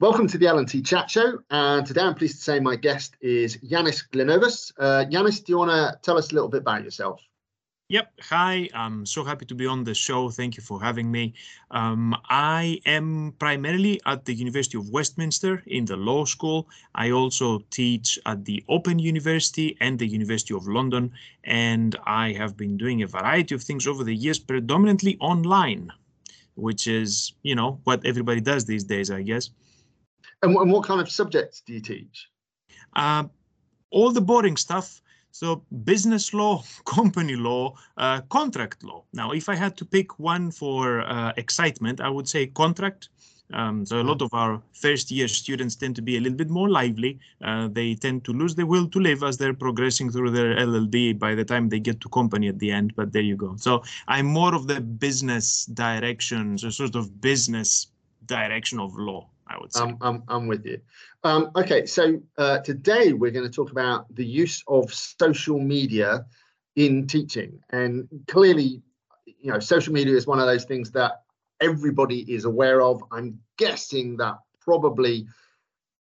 Welcome to the L&T Chat Show, and today I'm pleased to say my guest is Yanis Gkelenovas. Yanis, do you want to tell us a little bit about yourself? Yep. Hi, I'm so happy to be on the show. Thank you for having me. I am primarily at the University of Westminster in the law school. I also teach at the Open University and the University of London, and I have been doing a variety of things over the years, predominantly online, which is, you know, what everybody does these days, I guess. And what kind of subjects do you teach? All the boring stuff. So business law, company law, contract law. Now, if I had to pick one for excitement, I would say contract. So a lot of our first year students tend to be a little bit more lively. They tend to lose the will to live as they're progressing through their LLB by the time they get to company at the end. But there you go. So I'm more of the business direction, so sort of business direction of law, I would say. I'm with you. OK, so today we're going to talk about the use of social media in teaching. And clearly, you know, social media is one of those things that everybody is aware of. I'm guessing that probably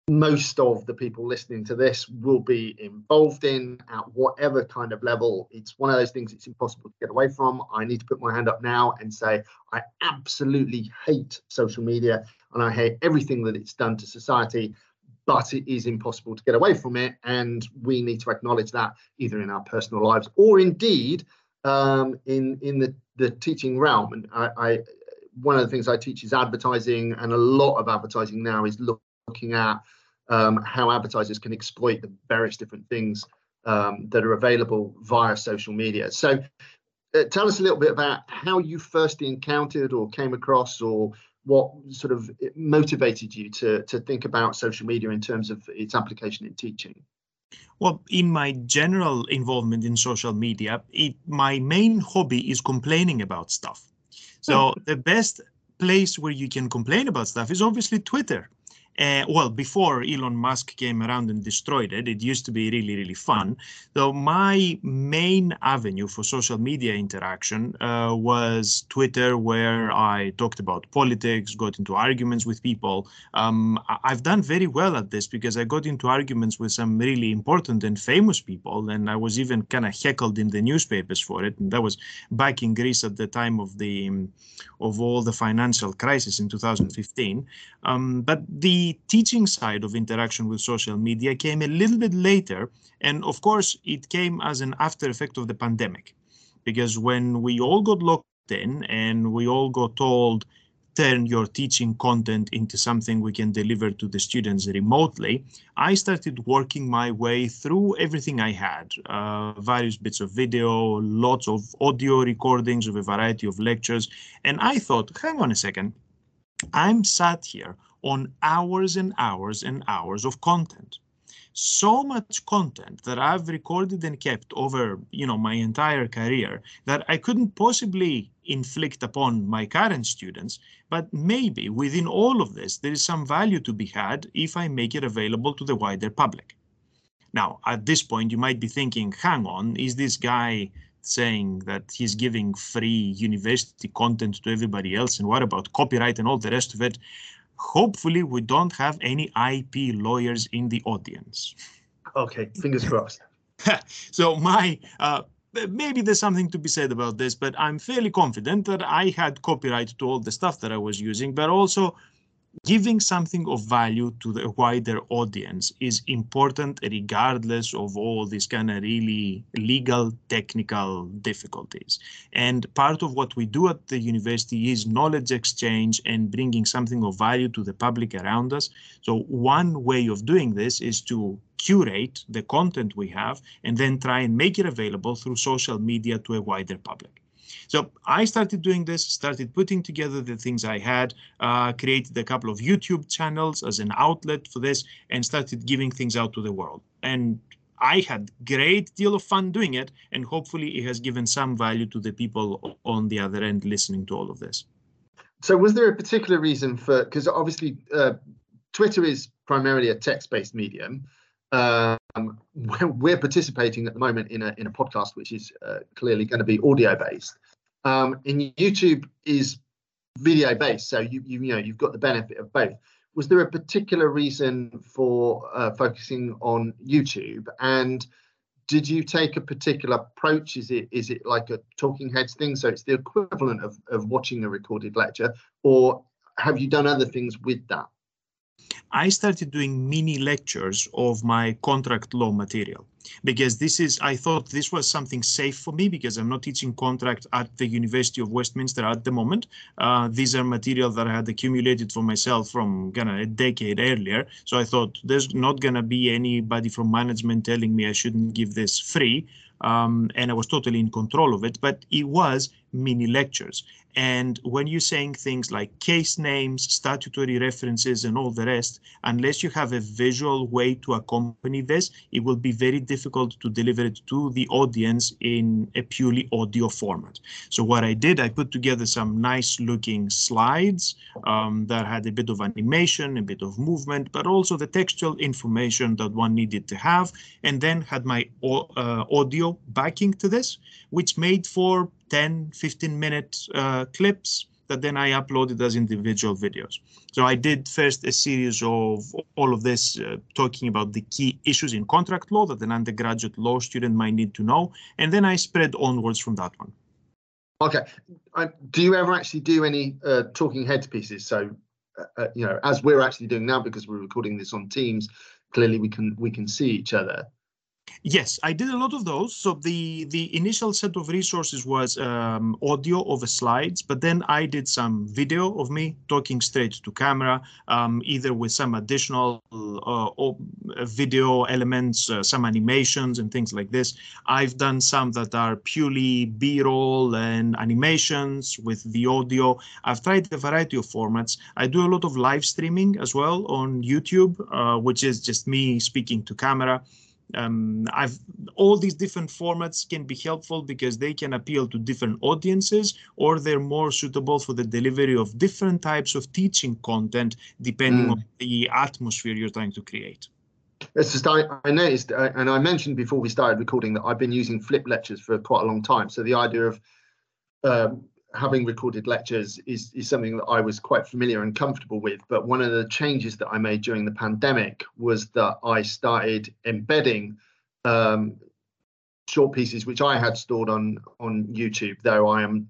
most of the people listening to this will be involved in at whatever kind of level. It's one of those things it's impossible to get away from. I need to put my hand up now and say I absolutely hate social media and I hate everything that it's done to society, but it is impossible to get away from it. And we need to acknowledge that either in our personal lives or indeed in the teaching realm. And I one of the things I teach is advertising, and a lot of advertising now is looking at how advertisers can exploit the various different things that are available via social media. So tell us a little bit about how you first encountered or came across, or what sort of motivated you to think about social media in terms of its application in teaching. Well, in my general involvement in social media, my main hobby is complaining about stuff. So the best place where you can complain about stuff is obviously Twitter. Well, before Elon Musk came around and destroyed it, it used to be really, really fun. So my main avenue for social media interaction was Twitter, where I talked about politics, got into arguments with people. I've done very well at this because I got into arguments with some really important and famous people, and I was even kind of heckled in the newspapers for it. And that was back in Greece at the time of all the financial crisis in 2015. But the teaching side of interaction with social media came a little bit later, and of course it came as an after effect of the pandemic, because when we all got locked in and we all got told, turn your teaching content into something we can deliver to the students remotely, I started working my way through everything I had, various bits of video, lots of audio recordings of a variety of lectures, and I thought, hang on a second, I'm sat here on hours and hours and hours of content. So much content that I've recorded and kept over, you know, my entire career that I couldn't possibly inflict upon my current students. But maybe within all of this, there is some value to be had if I make it available to the wider public. Now, at this point, you might be thinking, hang on, is this guy saying that he's giving free university content to everybody else? And what about copyright and all the rest of it? Hopefully, we don't have any IP lawyers in the audience. OK, fingers crossed. So maybe there's something to be said about this, but I'm fairly confident that I had copyright to all the stuff that I was using, but also giving something of value to the wider audience is important regardless of all these kind of really legal, technical difficulties. And part of what we do at the university is knowledge exchange and bringing something of value to the public around us. So one way of doing this is to curate the content we have and then try and make it available through social media to a wider public. So I started doing this, started putting together the things I had, created a couple of YouTube channels as an outlet for this, and started giving things out to the world. And I had a great deal of fun doing it, and hopefully it has given some value to the people on the other end listening to all of this. So was there a particular reason for, because obviously Twitter is primarily a text-based medium. We're participating at the moment in a podcast, which is clearly going to be audio based. And YouTube is video based, so you know you've got the benefit of both. was there a particular reason for focusing on YouTube? And did you take a particular approach? Is it like a talking heads thing, so it's the equivalent of watching a recorded lecture, or have you done other things with that? I started doing mini lectures of my contract law material because I thought this was something safe for me because I'm not teaching contract at the University of Westminster at the moment. These are material that I had accumulated for myself from a decade earlier. So I thought there's not going to be anybody from management telling me I shouldn't give this free. And I was totally in control of it, but it was mini lectures. And when you're saying things like case names, statutory references, and all the rest, unless you have a visual way to accompany this, it will be very difficult to deliver it to the audience in a purely audio format. So what I did, I put together some nice looking slides that had a bit of animation, a bit of movement, but also the textual information that one needed to have, and then had my audio backing to this, which made for 10-15 minute clips that then I uploaded as individual videos. So I did first a series of all of this talking about the key issues in contract law that an undergraduate law student might need to know, and then I spread onwards from that one. Okay. Do you ever actually do any talking heads pieces? So, you know, as we're actually doing now because we're recording this on Teams, clearly we can see each other. Yes, I did a lot of those. So the initial set of resources was audio over slides, but then I did some video of me talking straight to camera, either with some additional video elements, some animations and things like this. I've done some that are purely B-roll and animations with the audio. I've tried a variety of formats. I do a lot of live streaming as well on YouTube, which is just me speaking to camera. All these different formats can be helpful because they can appeal to different audiences, or they're more suitable for the delivery of different types of teaching content, depending on the atmosphere you're trying to create. It's just I noticed, and I mentioned before we started recording, that I've been using flip lectures for quite a long time. So the idea of having recorded lectures is something that I was quite familiar and comfortable with. But one of the changes that I made during the pandemic was that I started embedding short pieces, which I had stored on YouTube, though I'm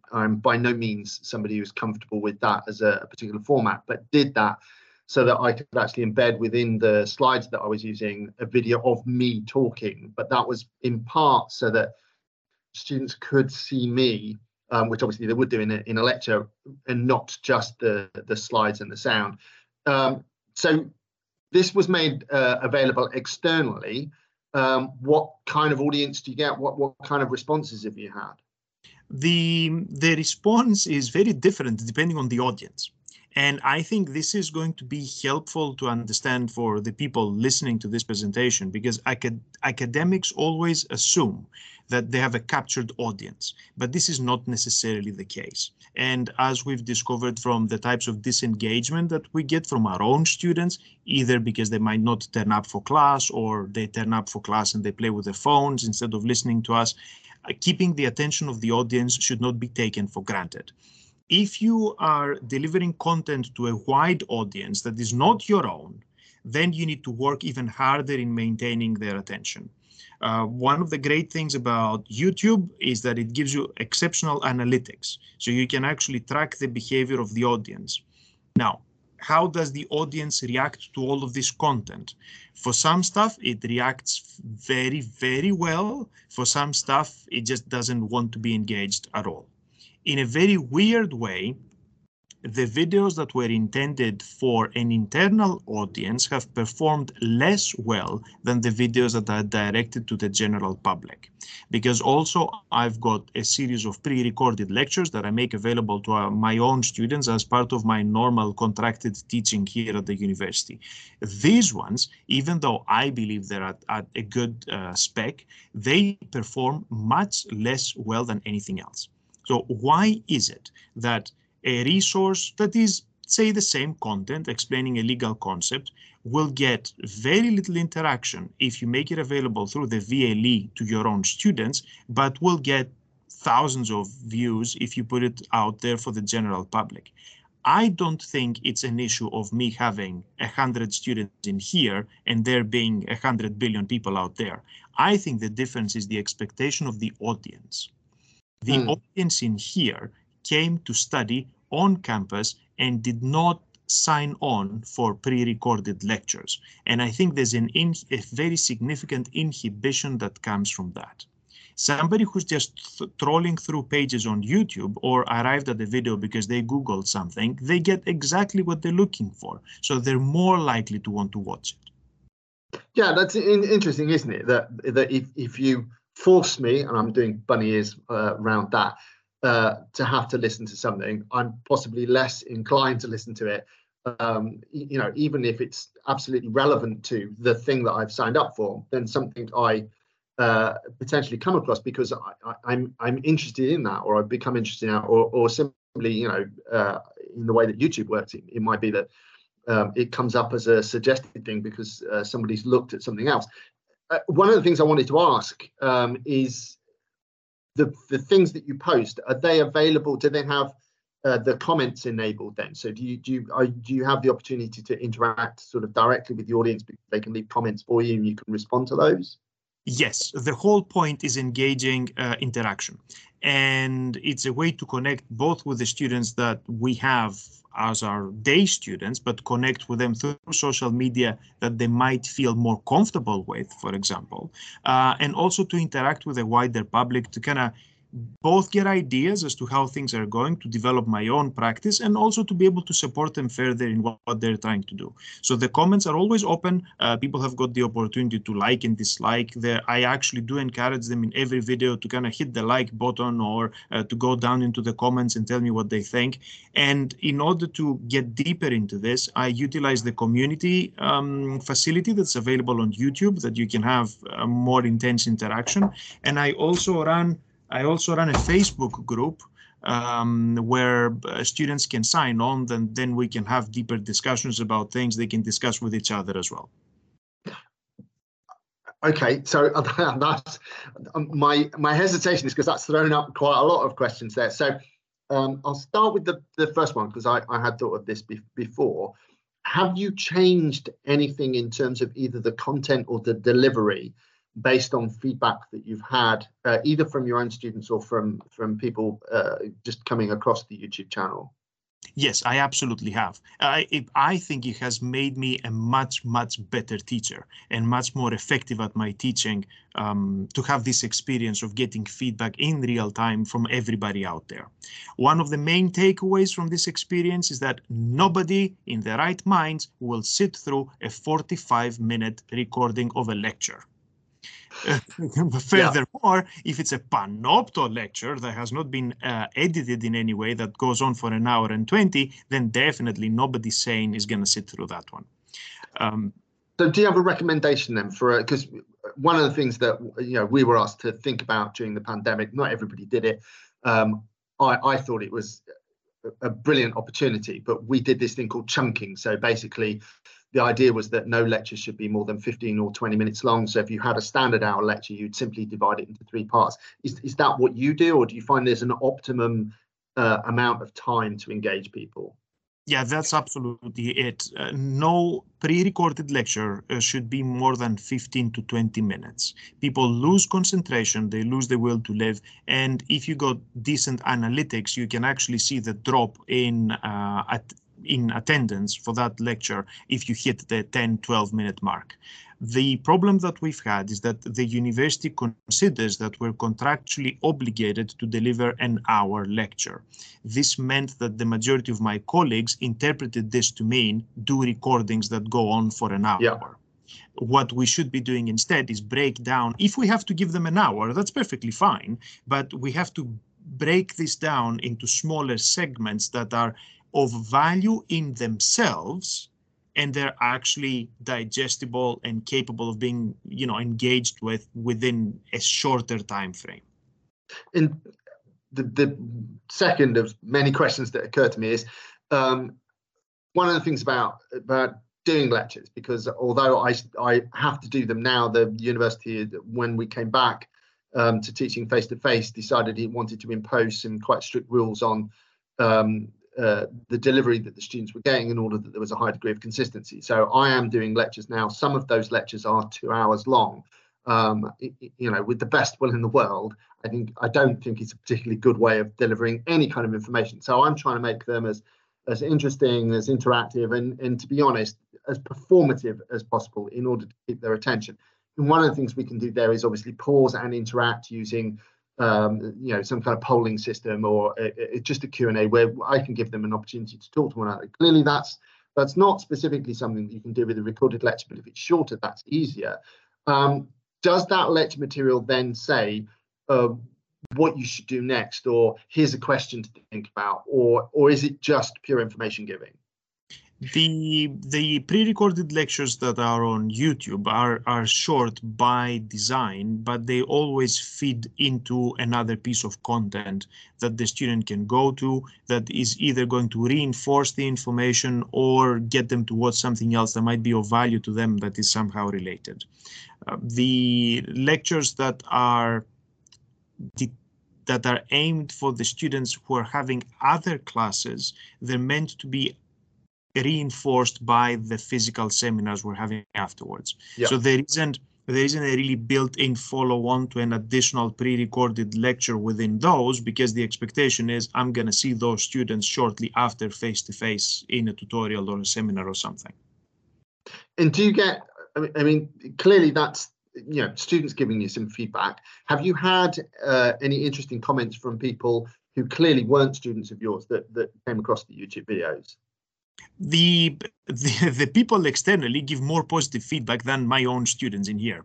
by no means somebody who's comfortable with that as a particular format, but did that so that I could actually embed within the slides that I was using a video of me talking. But that was in part so that students could see me, which obviously they would do in a lecture, and not just the slides and the sound. So this was made available externally. What kind of audience do you get? What kind of responses have you had? The response is very different depending on the audience. And I think this is going to be helpful to understand for the people listening to this presentation, because academics always assume that they have a captured audience, but this is not necessarily the case. And as we've discovered from the types of disengagement that we get from our own students, either because they might not turn up for class, or they turn up for class and they play with their phones instead of listening to us, keeping the attention of the audience should not be taken for granted. If you are delivering content to a wide audience that is not your own, then you need to work even harder in maintaining their attention. One of the great things about YouTube is that it gives you exceptional analytics, so you can actually track the behavior of the audience. Now, how does the audience react to all of this content? For some stuff, it reacts very, very well. For some stuff, it just doesn't want to be engaged at all. In a very weird way, the videos that were intended for an internal audience have performed less well than the videos that are directed to the general public. Because also I've got a series of pre-recorded lectures that I make available to my own students as part of my normal contracted teaching here at the university. These ones, even though I believe they're at a good spec, they perform much less well than anything else. So why is it that a resource that is, say, the same content explaining a legal concept will get very little interaction if you make it available through the VLE to your own students, but will get thousands of views if you put it out there for the general public? I don't think it's an issue of me having 100 students in here and there being 100 billion people out there. I think the difference is the expectation of the audience. The audience in here came to study on campus and did not sign on for pre-recorded lectures. And I think there's a very significant inhibition that comes from that. Somebody who's just trolling through pages on YouTube or arrived at a video because they Googled something, they get exactly what they're looking for. So they're more likely to want to watch it. Yeah, that's interesting, isn't it? That if you force me, and I'm doing bunny ears around that, to have to listen to something, I'm possibly less inclined to listen to it, you know, even if it's absolutely relevant to the thing that I've signed up for, than something I potentially come across because I'm interested in that, or I've become interested in that, or simply, you know, in the way that YouTube works, it might be that it comes up as a suggested thing because somebody's looked at something else. One of the things I wanted to ask is the things that you post, are they available? Do they have the comments enabled then? So do you have the opportunity to interact sort of directly with the audience because they can leave comments for you and you can respond to those? Yes, the whole point is engaging interaction, and it's a way to connect both with the students that we have as our day students, but connect with them through social media that they might feel more comfortable with, for example, and also to interact with the wider public to kind of both get ideas as to how things are going, to develop my own practice, and also to be able to support them further in what they're trying to do. So the comments are always open. People have got the opportunity to like and dislike. I actually do encourage them in every video to kind of hit the like button or to go down into the comments and tell me what they think. And in order to get deeper into this, I utilize the community facility that's available on YouTube, that you can have more intense interaction. And I also run a Facebook group where students can sign on, and then we can have deeper discussions about things they can discuss with each other as well. Okay, so that's my hesitation is because that's thrown up quite a lot of questions there. So I'll start with the first one, because I had thought of this before. Have you changed anything in terms of either the content or the delivery based on feedback that you've had, either from your own students or from people just coming across the YouTube channel? Yes, I absolutely have. I think it has made me a much, much better teacher and much more effective at my teaching to have this experience of getting feedback in real time from everybody out there. One of the main takeaways from this experience is that nobody in their right minds will sit through a 45-minute recording of a lecture. Furthermore, if it's a panopto lecture that has not been edited in any way, that goes on for an hour and 20, then definitely nobody sane is going to sit through that one. So do you have a recommendation then for, because one of the things that, you know, we were asked to think about during the pandemic, not everybody did it. I thought it was a brilliant opportunity, but we did this thing called chunking. So basically, the idea was that no lecture should be more than 15 or 20 minutes long. So if you had a standard hour lecture, you'd simply divide it into three parts. Is that what you do, or do you find there's an optimum amount of time to engage people? Yeah, that's absolutely it. No pre-recorded lecture should be more than 15 to 20 minutes. People lose concentration, they lose the will to live. And if you got decent analytics, you can actually see the drop in attendance for that lecture if you hit the 10-12 minute mark. The problem that we've had is that the university considers that we're contractually obligated to deliver an hour lecture. This meant that the majority of my colleagues interpreted this to mean do recordings that go on for an hour. Yeah. What we should be doing instead is break down. If we have to give them an hour, that's perfectly fine, but we have to break this down into smaller segments that are of value in themselves, and they're actually digestible and capable of being, you know, engaged with within a shorter time frame. And the second of many questions that occur to me is one of the things about doing lectures, because although I have to do them now, the university, when we came back to teaching face-to-face, decided it wanted to impose some quite strict rules on the delivery that the students were getting in order that there was a high degree of consistency. So I am doing lectures now. Some of those lectures are 2 hours long. You know, with the best will in the world, I don't think it's a particularly good way of delivering any kind of information. So I'm trying to make them as interesting, as interactive, and to be honest, as performative as possible in order to keep their attention. And one of the things we can do there is obviously pause and interact using, you know, some kind of polling system or just a Q&A where I can give them an opportunity to talk to one another. Clearly, that's not specifically something that you can do with a recorded lecture, but if it's shorter, that's easier. Does that lecture material then say what you should do next, or here's a question to think about, or is it just pure information giving? The pre-recorded lectures that are on YouTube are short by design, but they always feed into another piece of content that the student can go to that is either going to reinforce the information or get them to watch something else that might be of value to them that is somehow related. The lectures that are aimed for the students who are having other classes, they're meant to be reinforced by the physical seminars we're having afterwards. Yeah. So there isn't a really built-in follow-on to an additional pre-recorded lecture within those, because the expectation is I'm going to see those students shortly after face-to-face in a tutorial or a seminar or something. And do you get, I mean, clearly that's, you know, students giving you some feedback. Have you had any interesting comments from people who clearly weren't students of yours that came across the YouTube videos? The people externally give more positive feedback than my own students in here.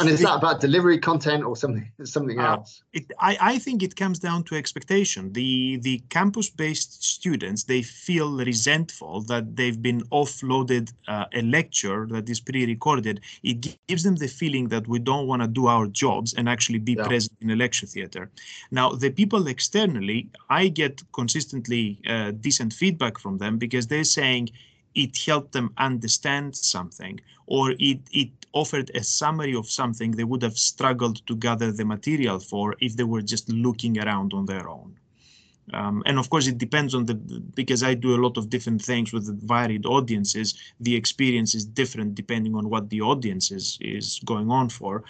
And is that about delivery content or something else? I think it comes down to expectation. The campus-based students, they feel resentful that they've been offloaded a lecture that is pre-recorded. It gives them the feeling that we don't want to do our jobs and actually be present in a lecture theater. Now, the people externally, I get consistently decent feedback from them because they're saying it helped them understand something, or it offered a summary of something they would have struggled to gather the material for if they were just looking around on their own. And of course, it depends on because I do a lot of different things with varied audiences, the experience is different depending on what the audience is going on for.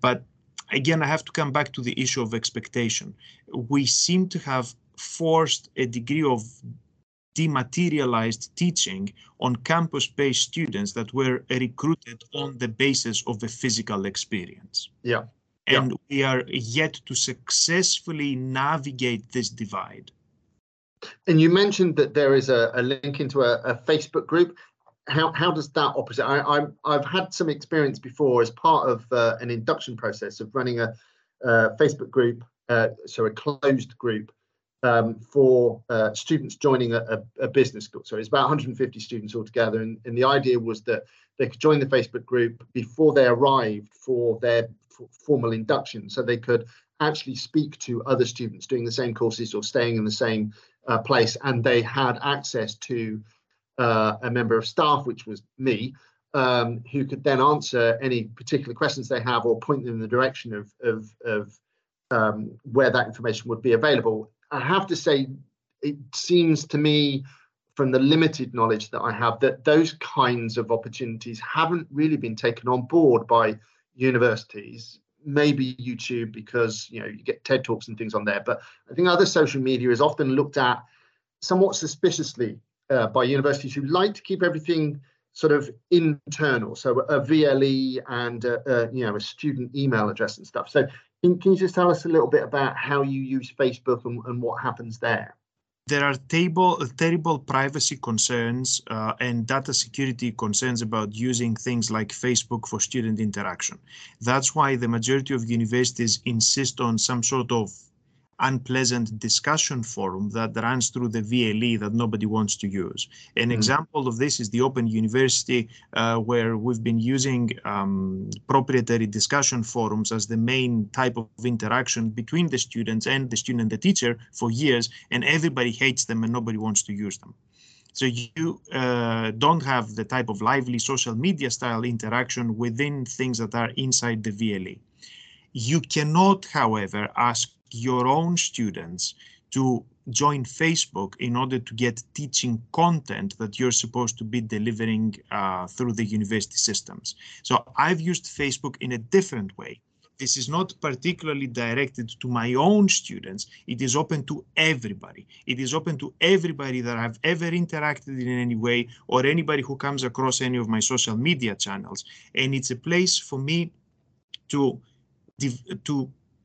But again, I have to come back to the issue of expectation. We seem to have forced a degree of dematerialized teaching on campus-based students that were recruited on the basis of a physical experience. Yeah. And we are yet to successfully navigate this divide. And you mentioned that there is a link into a Facebook group. How does that operate? I've had some experience before as part of an induction process of running a Facebook group, so a closed group, for students joining a business school. So it's about 150 students altogether. And the idea was that they could join the Facebook group before they arrived for their formal induction. So they could actually speak to other students doing the same courses or staying in the same place. And they had access to a member of staff, which was me, who could then answer any particular questions they have or point them in the direction of where that information would be available. I have to say, it seems to me, from the limited knowledge that I have, that those kinds of opportunities haven't really been taken on board by universities. Maybe YouTube, because you know you get TED Talks and things on there, but I think other social media is often looked at somewhat suspiciously by universities who like to keep everything sort of internal. So a VLE and you know, a student email address and stuff. So can you just tell us a little bit about how you use Facebook and what happens there? There are terrible privacy concerns and data security concerns about using things like Facebook for student interaction. That's why the majority of universities insist on some sort of unpleasant discussion forum that runs through the VLE that nobody wants to use. An example of this is the Open University, where we've been using proprietary discussion forums as the main type of interaction between the students and the student and the teacher for years, and everybody hates them and nobody wants to use them. So you don't have the type of lively social media style interaction within things that are inside the VLE. You cannot, however, ask your own students to join Facebook in order to get teaching content that you're supposed to be delivering through the university systems. So I've used Facebook in a different way. This is not particularly directed to my own students. It is open to everybody. It is open to everybody that I've ever interacted in any way, or anybody who comes across any of my social media channels. And it's a place for me to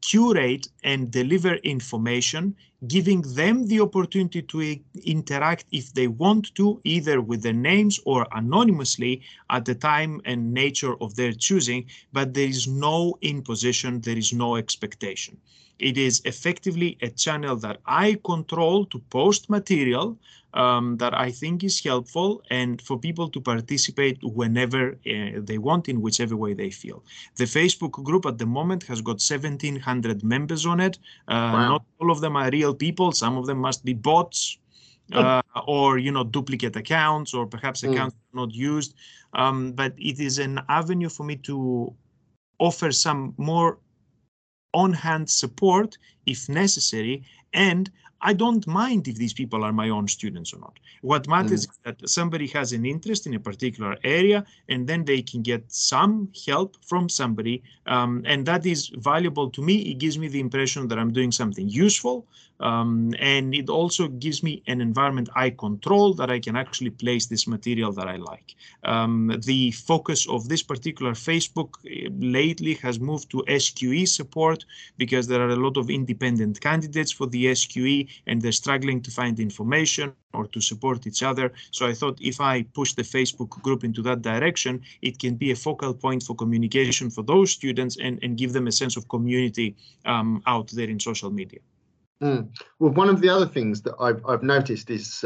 curate and deliver information, giving them the opportunity to interact if they want to, either with their names or anonymously at the time and nature of their choosing, but there is no imposition, there is no expectation. It is effectively a channel that I control to post material that I think is helpful and for people to participate whenever they want, in whichever way they feel. The Facebook group at the moment has got 1,700 members on it. Wow. Not all of them are real people. Some of them must be bots or, you know, duplicate accounts or perhaps accounts not used. But it is an avenue for me to offer some more on-hand support if necessary, and I don't mind if these people are my own students or not. What matters is that somebody has an interest in a particular area and then they can get some help from somebody, and that is valuable to me. It gives me the impression that I'm doing something useful, and it also gives me an environment I control that I can actually place this material that I like. The focus of this particular Facebook lately has moved to SQE support because there are a lot of independent candidates for the SQE and they're struggling to find information or to support each other. So I thought if I push the Facebook group into that direction, it can be a focal point for communication for those students and give them a sense of community out there in social media. Well, one of the other things that I've noticed is,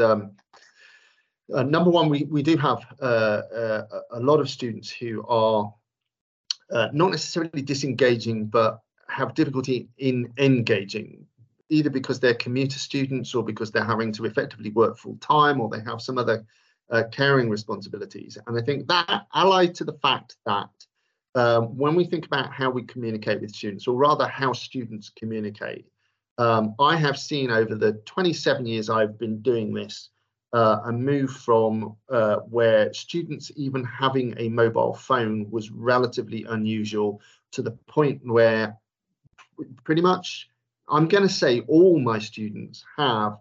number one, we do have a lot of students who are not necessarily disengaging, but have difficulty in engaging, either because they're commuter students or because they're having to effectively work full time or they have some other caring responsibilities. And I think that, allied to the fact that when we think about how we communicate with students, or rather how students communicate, I have seen over the 27 years I've been doing this, a move from where students even having a mobile phone was relatively unusual to the point where pretty much I'm going to say all my students have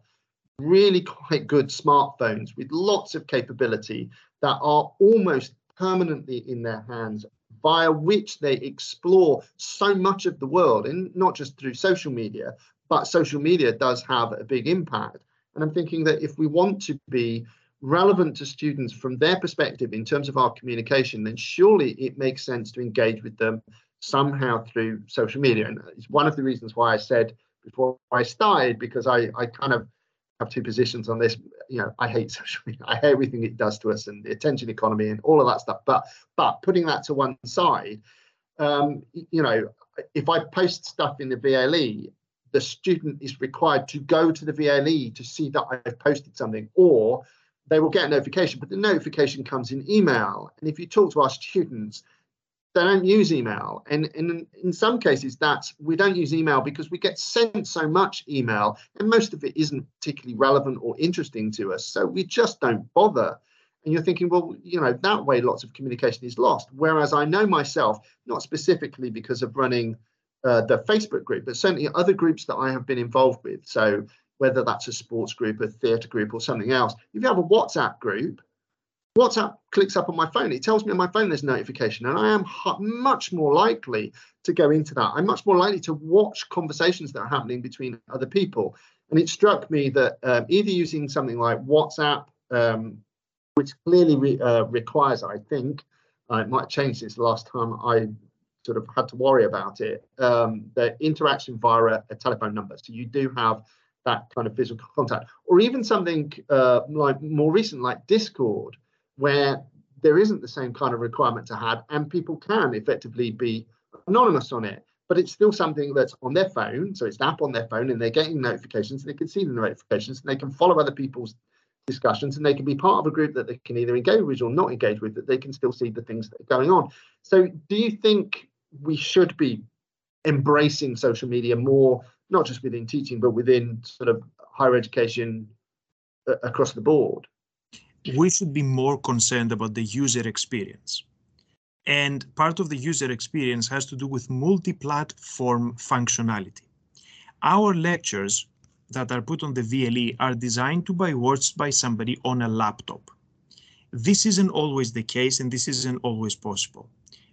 really quite good smartphones with lots of capability that are almost permanently in their hands, via which they explore so much of the world, and not just through social media, but social media does have a big impact. And I'm thinking that if we want to be relevant to students from their perspective in terms of our communication, then surely it makes sense to engage with them somehow through social media. And it's one of the reasons why I said before I started, because I kind of have two positions on this. You know, I hate social media. I hate everything it does to us and the attention economy and all of that stuff. But putting that to one side, you know, if I post stuff in the VLE, the student is required to go to the VLE to see that I've posted something, or they will get a notification, but the notification comes in email. And if you talk to our students, they don't use email. And in some cases, that's, we don't use email because we get sent so much email and most of it isn't particularly relevant or interesting to us. So we just don't bother. And you're thinking, well, you know, that way lots of communication is lost. Whereas I know myself, not specifically because of running the Facebook group, but certainly other groups that I have been involved with. So whether that's a sports group, a theatre group or something else, if you have a WhatsApp group, WhatsApp clicks up on my phone. It tells me on my phone there's a notification, and I am much more likely to go into that. I'm much more likely to watch conversations that are happening between other people. And it struck me that either using something like WhatsApp, which clearly requires, I think, it might change since the last time I sort of had to worry about it, the interaction via a telephone number. So you do have that kind of physical contact, or even something like more recent, like Discord, where there isn't the same kind of requirement to have, and people can effectively be anonymous on it, but it's still something that's on their phone. So it's an app on their phone and they're getting notifications, they can see the notifications and they can follow other people's discussions, and they can be part of a group that they can either engage with or not engage with, but they can still see the things that are going on. So do you think we should be embracing social media more, not just within teaching, but within sort of higher education across the board. We should be more concerned about the user experience. And part of the user experience has to do with multi-platform functionality. Our lectures that are put on the VLE are designed to be watched by somebody on a laptop. This isn't always the case, and this isn't always possible.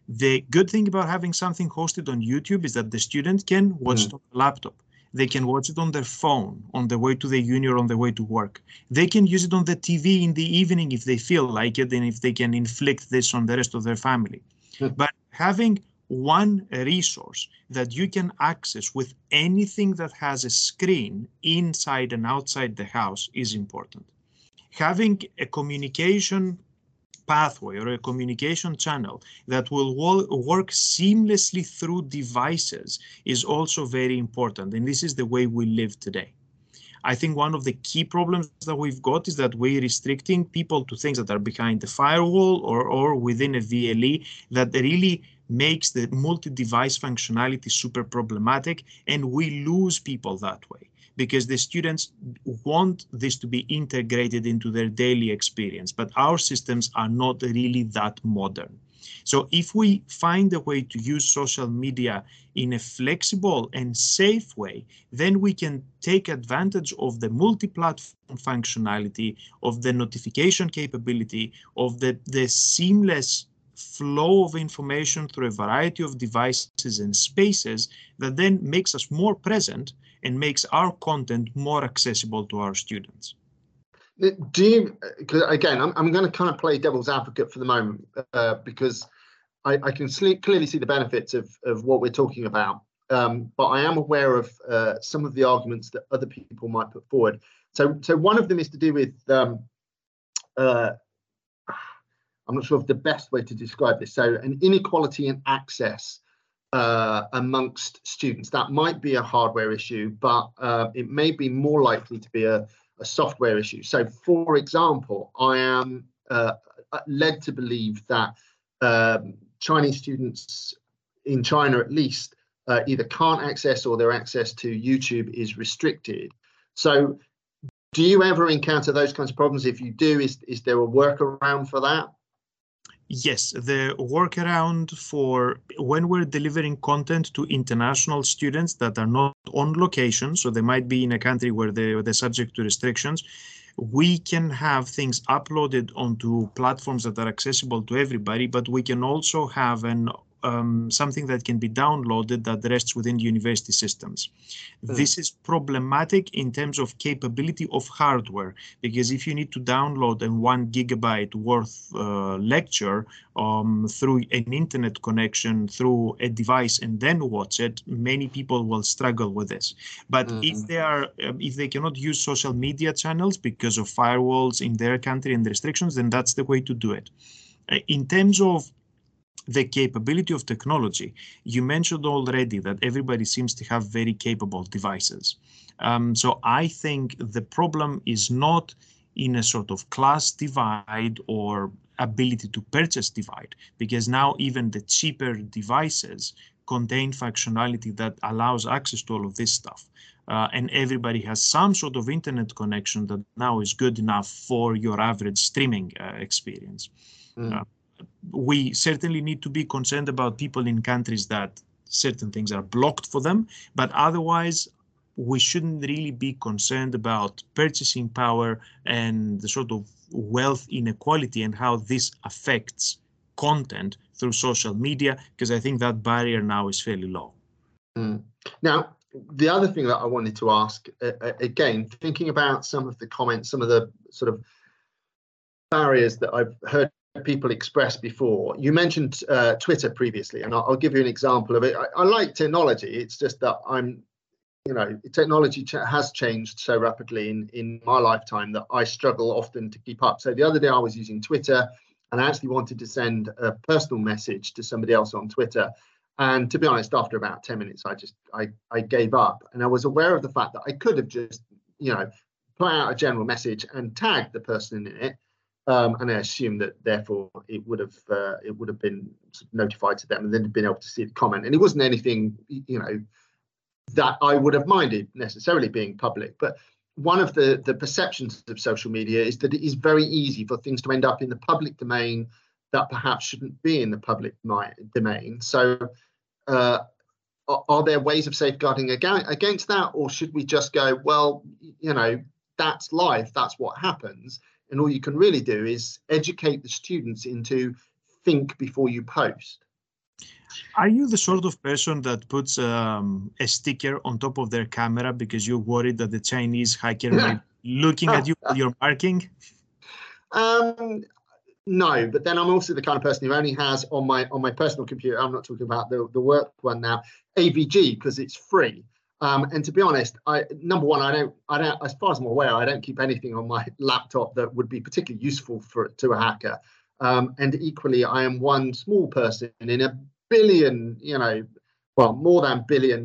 The good thing about having something hosted on YouTube is that the student can watch it on the laptop. They can watch it on their phone, on the way to the uni or on the way to work. They can use it on the TV in the evening if they feel like it and if they can inflict this on the rest of their family. But having one resource that you can access with anything that has a screen inside and outside the house is important. Having a communication pathway or a communication channel that will work seamlessly through devices is also very important, and this is the way we live today. I think one of the key problems that we've got is that we're restricting people to things that are behind the firewall or within a VLE that really makes the multi-device functionality super problematic, and we lose people that way. Because the students want this to be integrated into their daily experience, but our systems are not really that modern. So if we find a way to use social media in a flexible and safe way, then we can take advantage of the multi-platform functionality, of the notification capability, of the seamless flow of information through a variety of devices and spaces that then makes us more present and makes our content more accessible to our students. Do you, again, I'm going to kind of play devil's advocate for the moment because I can clearly see the benefits of what we're talking about, but I am aware of some of the arguments that other people might put forward. So one of them is to do with, I'm not sure of the best way to describe this, so an inequality in access amongst students. That might be a hardware issue, but it may be more likely to be a software issue. So, for example, I am led to believe that Chinese students in China, at least, either can't access or their access to YouTube is restricted. So do you ever encounter those kinds of problems? If you do, is there a workaround for that? Yes, the workaround for when we're delivering content to international students that are not on location, so they might be in a country where they're subject to restrictions, we can have things uploaded onto platforms that are accessible to everybody, but we can also have an something that can be downloaded that rests within university systems. This is problematic in terms of capability of hardware, because if you need to download a 1 GB worth lecture through an internet connection, through a device and then watch it, many people will struggle with this. But if they cannot use social media channels because of firewalls in their country and restrictions, then that's the way to do it. In terms of the capability of technology, you mentioned already that everybody seems to have very capable devices. So I think the problem is not in a sort of class divide or ability to purchase divide, because now even the cheaper devices contain functionality that allows access to all of this stuff. And everybody has some sort of internet connection that now is good enough for your average streaming experience. We certainly need to be concerned about people in countries that certain things are blocked for them, but otherwise we shouldn't really be concerned about purchasing power and the sort of wealth inequality and how this affects content through social media, because I think that barrier now is fairly low. Now, the other thing that I wanted to ask, again, thinking about some of the comments, some of the sort of barriers that I've heard people expressed before. You mentioned Twitter previously, and I'll give you an example of it. I like technology. It's just that technology has changed so rapidly in my lifetime that I struggle often to keep up. So the other day I was using Twitter, and I actually wanted to send a personal message to somebody else on Twitter. And to be honest, after about 10 minutes, I gave up. And I was aware of the fact that I could have just, put out a general message and tagged the person in it. And I assume that therefore it would have been notified to them and then been able to see the comment. And it wasn't anything that I would have minded necessarily being public. But one of the perceptions of social media is that it is very easy for things to end up in the public domain that perhaps shouldn't be in the public domain. So are there ways of safeguarding against that, or should we just go, well, you know, that's life, that's what happens, and all you can really do is educate the students into think before you post? Are you the sort of person that puts a sticker on top of their camera because you're worried that the Chinese hacker might be looking at you while you're parking? No, but then I'm also the kind of person who only has on my personal computer, I'm not talking about the work one now, AVG, because it's free. And to be honest, number one, as far as I'm aware, I don't keep anything on my laptop that would be particularly useful to a hacker. And equally, I am one small person in a billion, you know, well, more than billion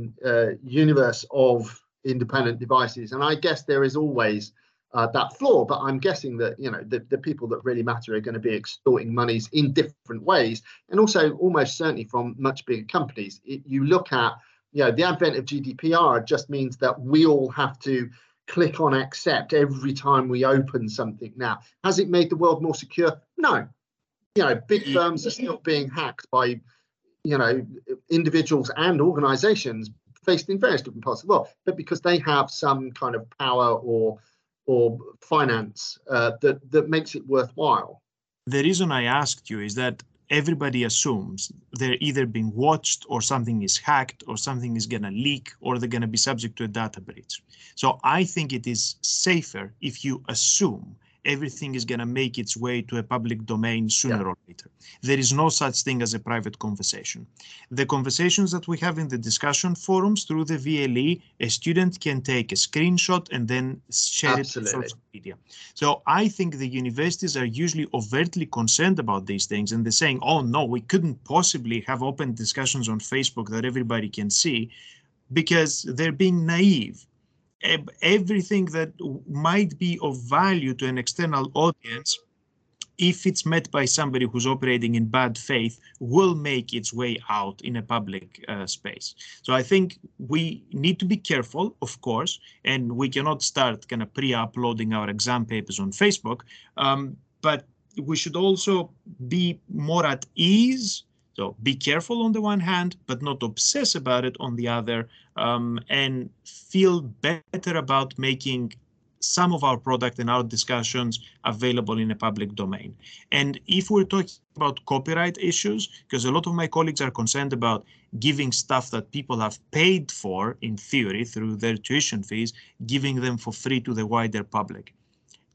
universe of independent devices. And I guess there is always that flaw, but I'm guessing that, you know, the people that really matter are going to be extorting monies in different ways. And also almost certainly from much bigger companies. You look at, you know, the advent of GDPR just means that we all have to click on accept every time we open something now. Has it made the world more secure? No. You know, big firms are still being hacked by, you know, individuals and organizations based in various different parts of the world, but because they have some kind of power or finance that makes it worthwhile. The reason I asked you is that everybody assumes they're either being watched or something is hacked or something is going to leak or they're going to be subject to a data breach. So I think it is safer if you assume everything is going to make its way to a public domain sooner or later. There is no such thing as a private conversation. The conversations that we have in the discussion forums through the VLE, a student can take a screenshot and then share it on social media. So I think the universities are usually overtly concerned about these things, and they're saying, oh no, we couldn't possibly have open discussions on Facebook that everybody can see, because they're being naive. Everything that might be of value to an external audience, if it's met by somebody who's operating in bad faith, will make its way out in a public space. So I think we need to be careful, of course, and we cannot start kind of pre-uploading our exam papers on Facebook, but we should also be more at ease. So be careful on the one hand, but not obsess about it on the other, and feel better about making some of our product and our discussions available in a public domain. And if we're talking about copyright issues, because a lot of my colleagues are concerned about giving stuff that people have paid for, in theory, through their tuition fees, giving them for free to the wider public.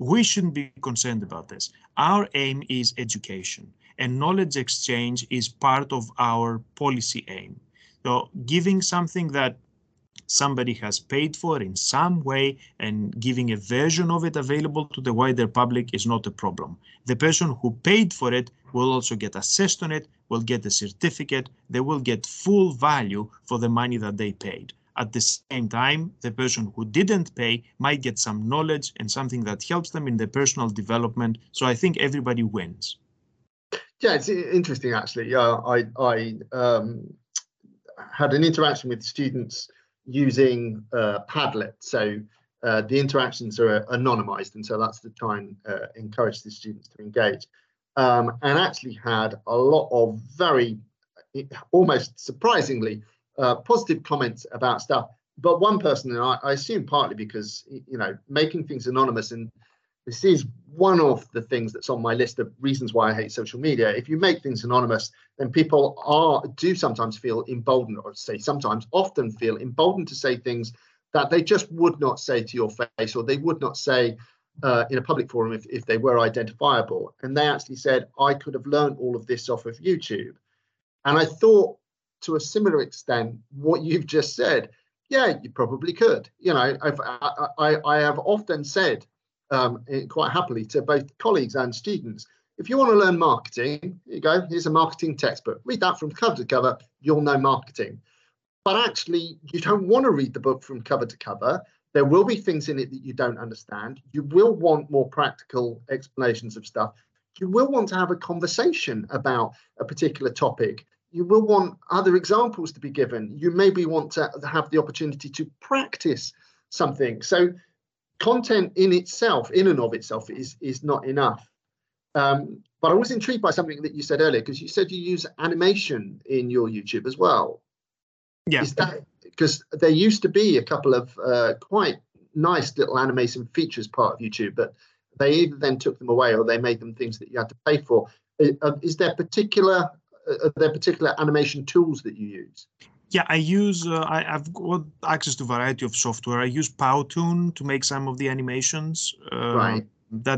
We shouldn't be concerned about this. Our aim is education. And knowledge exchange is part of our policy aim. So giving something that somebody has paid for in some way and giving a version of it available to the wider public is not a problem. The person who paid for it will also get assessed on it, will get a certificate, they will get full value for the money that they paid. At the same time, the person who didn't pay might get some knowledge and something that helps them in their personal development. So I think everybody wins. Yeah, it's interesting, actually. I had an interaction with students using Padlet. So the interactions are anonymized, and so that's to try and encourage the students to engage. And actually had a lot of very, almost surprisingly, positive comments about stuff. But one person, and I assume partly because, you know, making things anonymous, and this is one of the things that's on my list of reasons why I hate social media. If you make things anonymous, then people do sometimes feel emboldened, or say sometimes often feel emboldened to say things that they just would not say to your face, or they would not say in a public forum if they were identifiable. And they actually said, I could have learned all of this off of YouTube. And I thought, to a similar extent, what you've just said, yeah, you probably could. You know, I have often said, quite happily to both colleagues and students, if you want to learn marketing, here you go, here's a marketing textbook, read that from cover to cover, you'll know marketing. But actually, you don't want to read the book from cover to cover. There will be things in it that you don't understand. You will want more practical explanations of stuff. You will want to have a conversation about a particular topic. You will want other examples to be given. You maybe want to have the opportunity to practice something. So content in itself, in and of itself, is not enough. But I was intrigued by something that you said earlier, because you said you use animation in your YouTube as well. Yeah. Is that because there used to be a couple of quite nice little animation features part of YouTube, but they either then took them away or they made them things that you had to pay for. Is there particular animation tools that you use? Yeah, I use I've got access to a variety of software. I use Powtoon to make some of the animations. Right.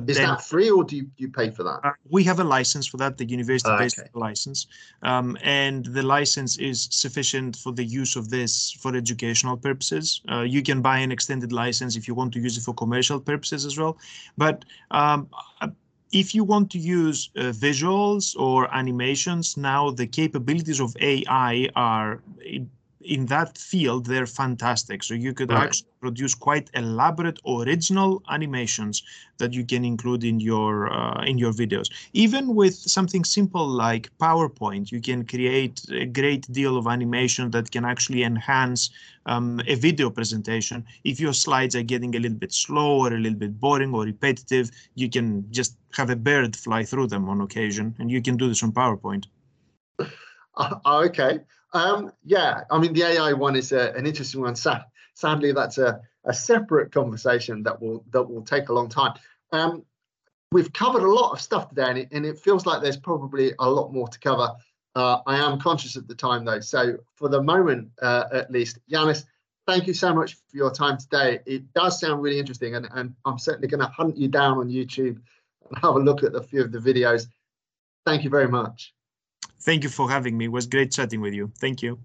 Is that free, or do you pay for that? We have a license for that. The university pays for the license, and the license is sufficient for the use of this for educational purposes. You can buy an extended license if you want to use it for commercial purposes as well. But if you want to use visuals or animations, now the capabilities of AI are in that field, they're fantastic. So you could actually produce quite elaborate, original animations that you can include in your videos. Even with something simple like PowerPoint, you can create a great deal of animation that can actually enhance a video presentation. If your slides are getting a little bit slow or a little bit boring or repetitive, you can just have a bird fly through them on occasion, and you can do this on PowerPoint. Okay. Yeah, I mean, the AI one is an interesting one. Sadly, that's a separate conversation that will take a long time. We've covered a lot of stuff today, and it feels like there's probably a lot more to cover. I am conscious of the time, though. So for the moment, at least, Yanis, thank you so much for your time today. It does sound really interesting, and I'm certainly going to hunt you down on YouTube and have a look at a few of the videos. Thank you very much. Thank you for having me. It was great chatting with you. Thank you.